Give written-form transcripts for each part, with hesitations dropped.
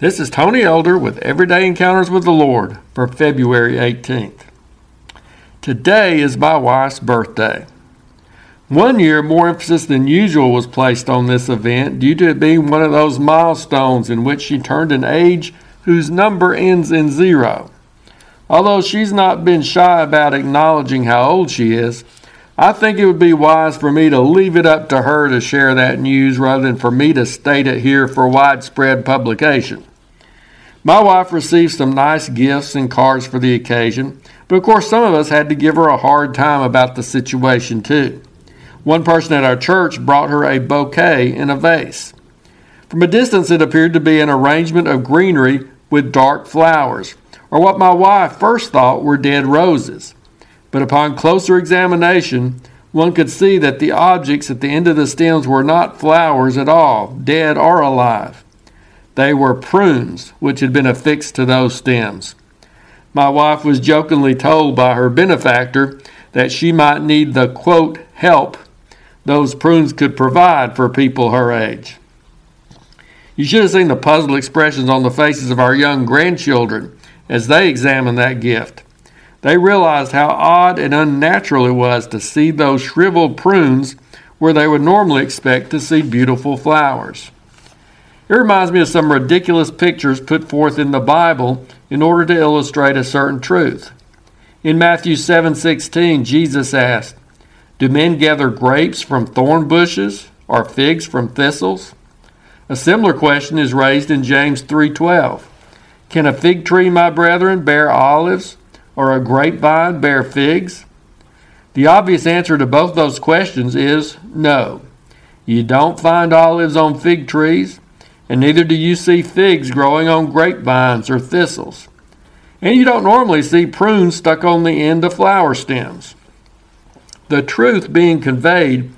This is Tony Elder with Everyday Encounters with the Lord for February 18th. Today is my wife's birthday. One year, more emphasis than usual was placed on this event due to it being one of those milestones in which she turned an age whose number ends in 0. Although she's not been shy about acknowledging how old she is, I think it would be wise for me to leave it up to her to share that news rather than for me to state it here for widespread publication. My wife received some nice gifts and cards for the occasion, but of course some of us had to give her a hard time about the situation too. One person at our church brought her a bouquet in a vase. From a distance it appeared to be an arrangement of greenery with dark flowers, or what my wife first thought were dead roses. But upon closer examination, one could see that the objects at the end of the stems were not flowers at all, dead or alive. They were prunes, which had been affixed to those stems. My wife was jokingly told by her benefactor that she might need the, quote, help those prunes could provide for people her age. You should have seen the puzzled expressions on the faces of our young grandchildren as they examined that gift. They realized how odd and unnatural it was to see those shriveled prunes where they would normally expect to see beautiful flowers. It reminds me of some ridiculous pictures put forth in the Bible in order to illustrate a certain truth. In Matthew 7:16, Jesus asked, "Do men gather grapes from thorn bushes or figs from thistles?" A similar question is raised in James 3:12. "Can a fig tree, my brethren, bear olives, or a grapevine bear figs?" The obvious answer to both those questions is no. You don't find olives on fig trees, and neither do you see figs growing on grapevines or thistles. And you don't normally see prunes stuck on the end of flower stems. The truth being conveyed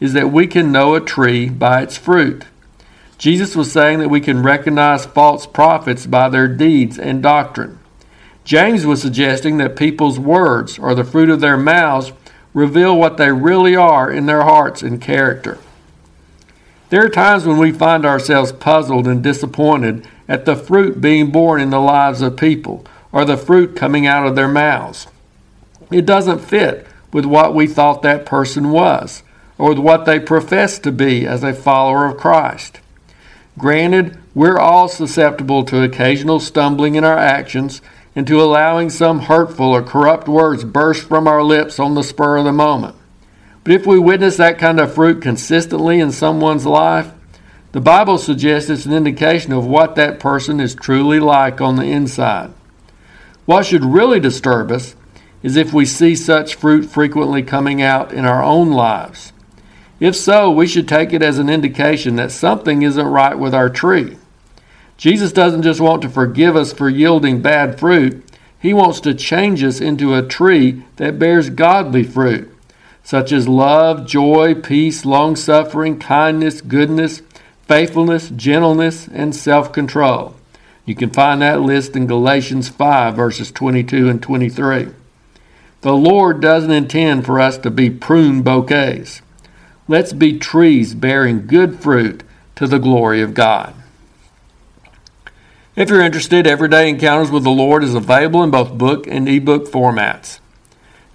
is that we can know a tree by its fruit. Jesus was saying that we can recognize false prophets by their deeds and doctrine. James was suggesting that people's words, or the fruit of their mouths, reveal what they really are in their hearts and character. There are times when we find ourselves puzzled and disappointed at the fruit being born in the lives of people, or the fruit coming out of their mouths. It doesn't fit with what we thought that person was, or with what they professed to be as a follower of Christ. Granted, we're all susceptible to occasional stumbling in our actions and to allowing some hurtful or corrupt words burst from our lips on the spur of the moment. But if we witness that kind of fruit consistently in someone's life, the Bible suggests it's an indication of what that person is truly like on the inside. What should really disturb us is if we see such fruit frequently coming out in our own lives. If so, we should take it as an indication that something isn't right with our tree. Jesus doesn't just want to forgive us for yielding bad fruit. He wants to change us into a tree that bears godly fruit, such as love, joy, peace, long-suffering, kindness, goodness, faithfulness, gentleness, and self-control. You can find that list in Galatians 5, verses 22 and 23. The Lord doesn't intend for us to be prune bouquets. Let's be trees bearing good fruit to the glory of God. If you're interested, Everyday Encounters with the Lord is available in both book and ebook formats.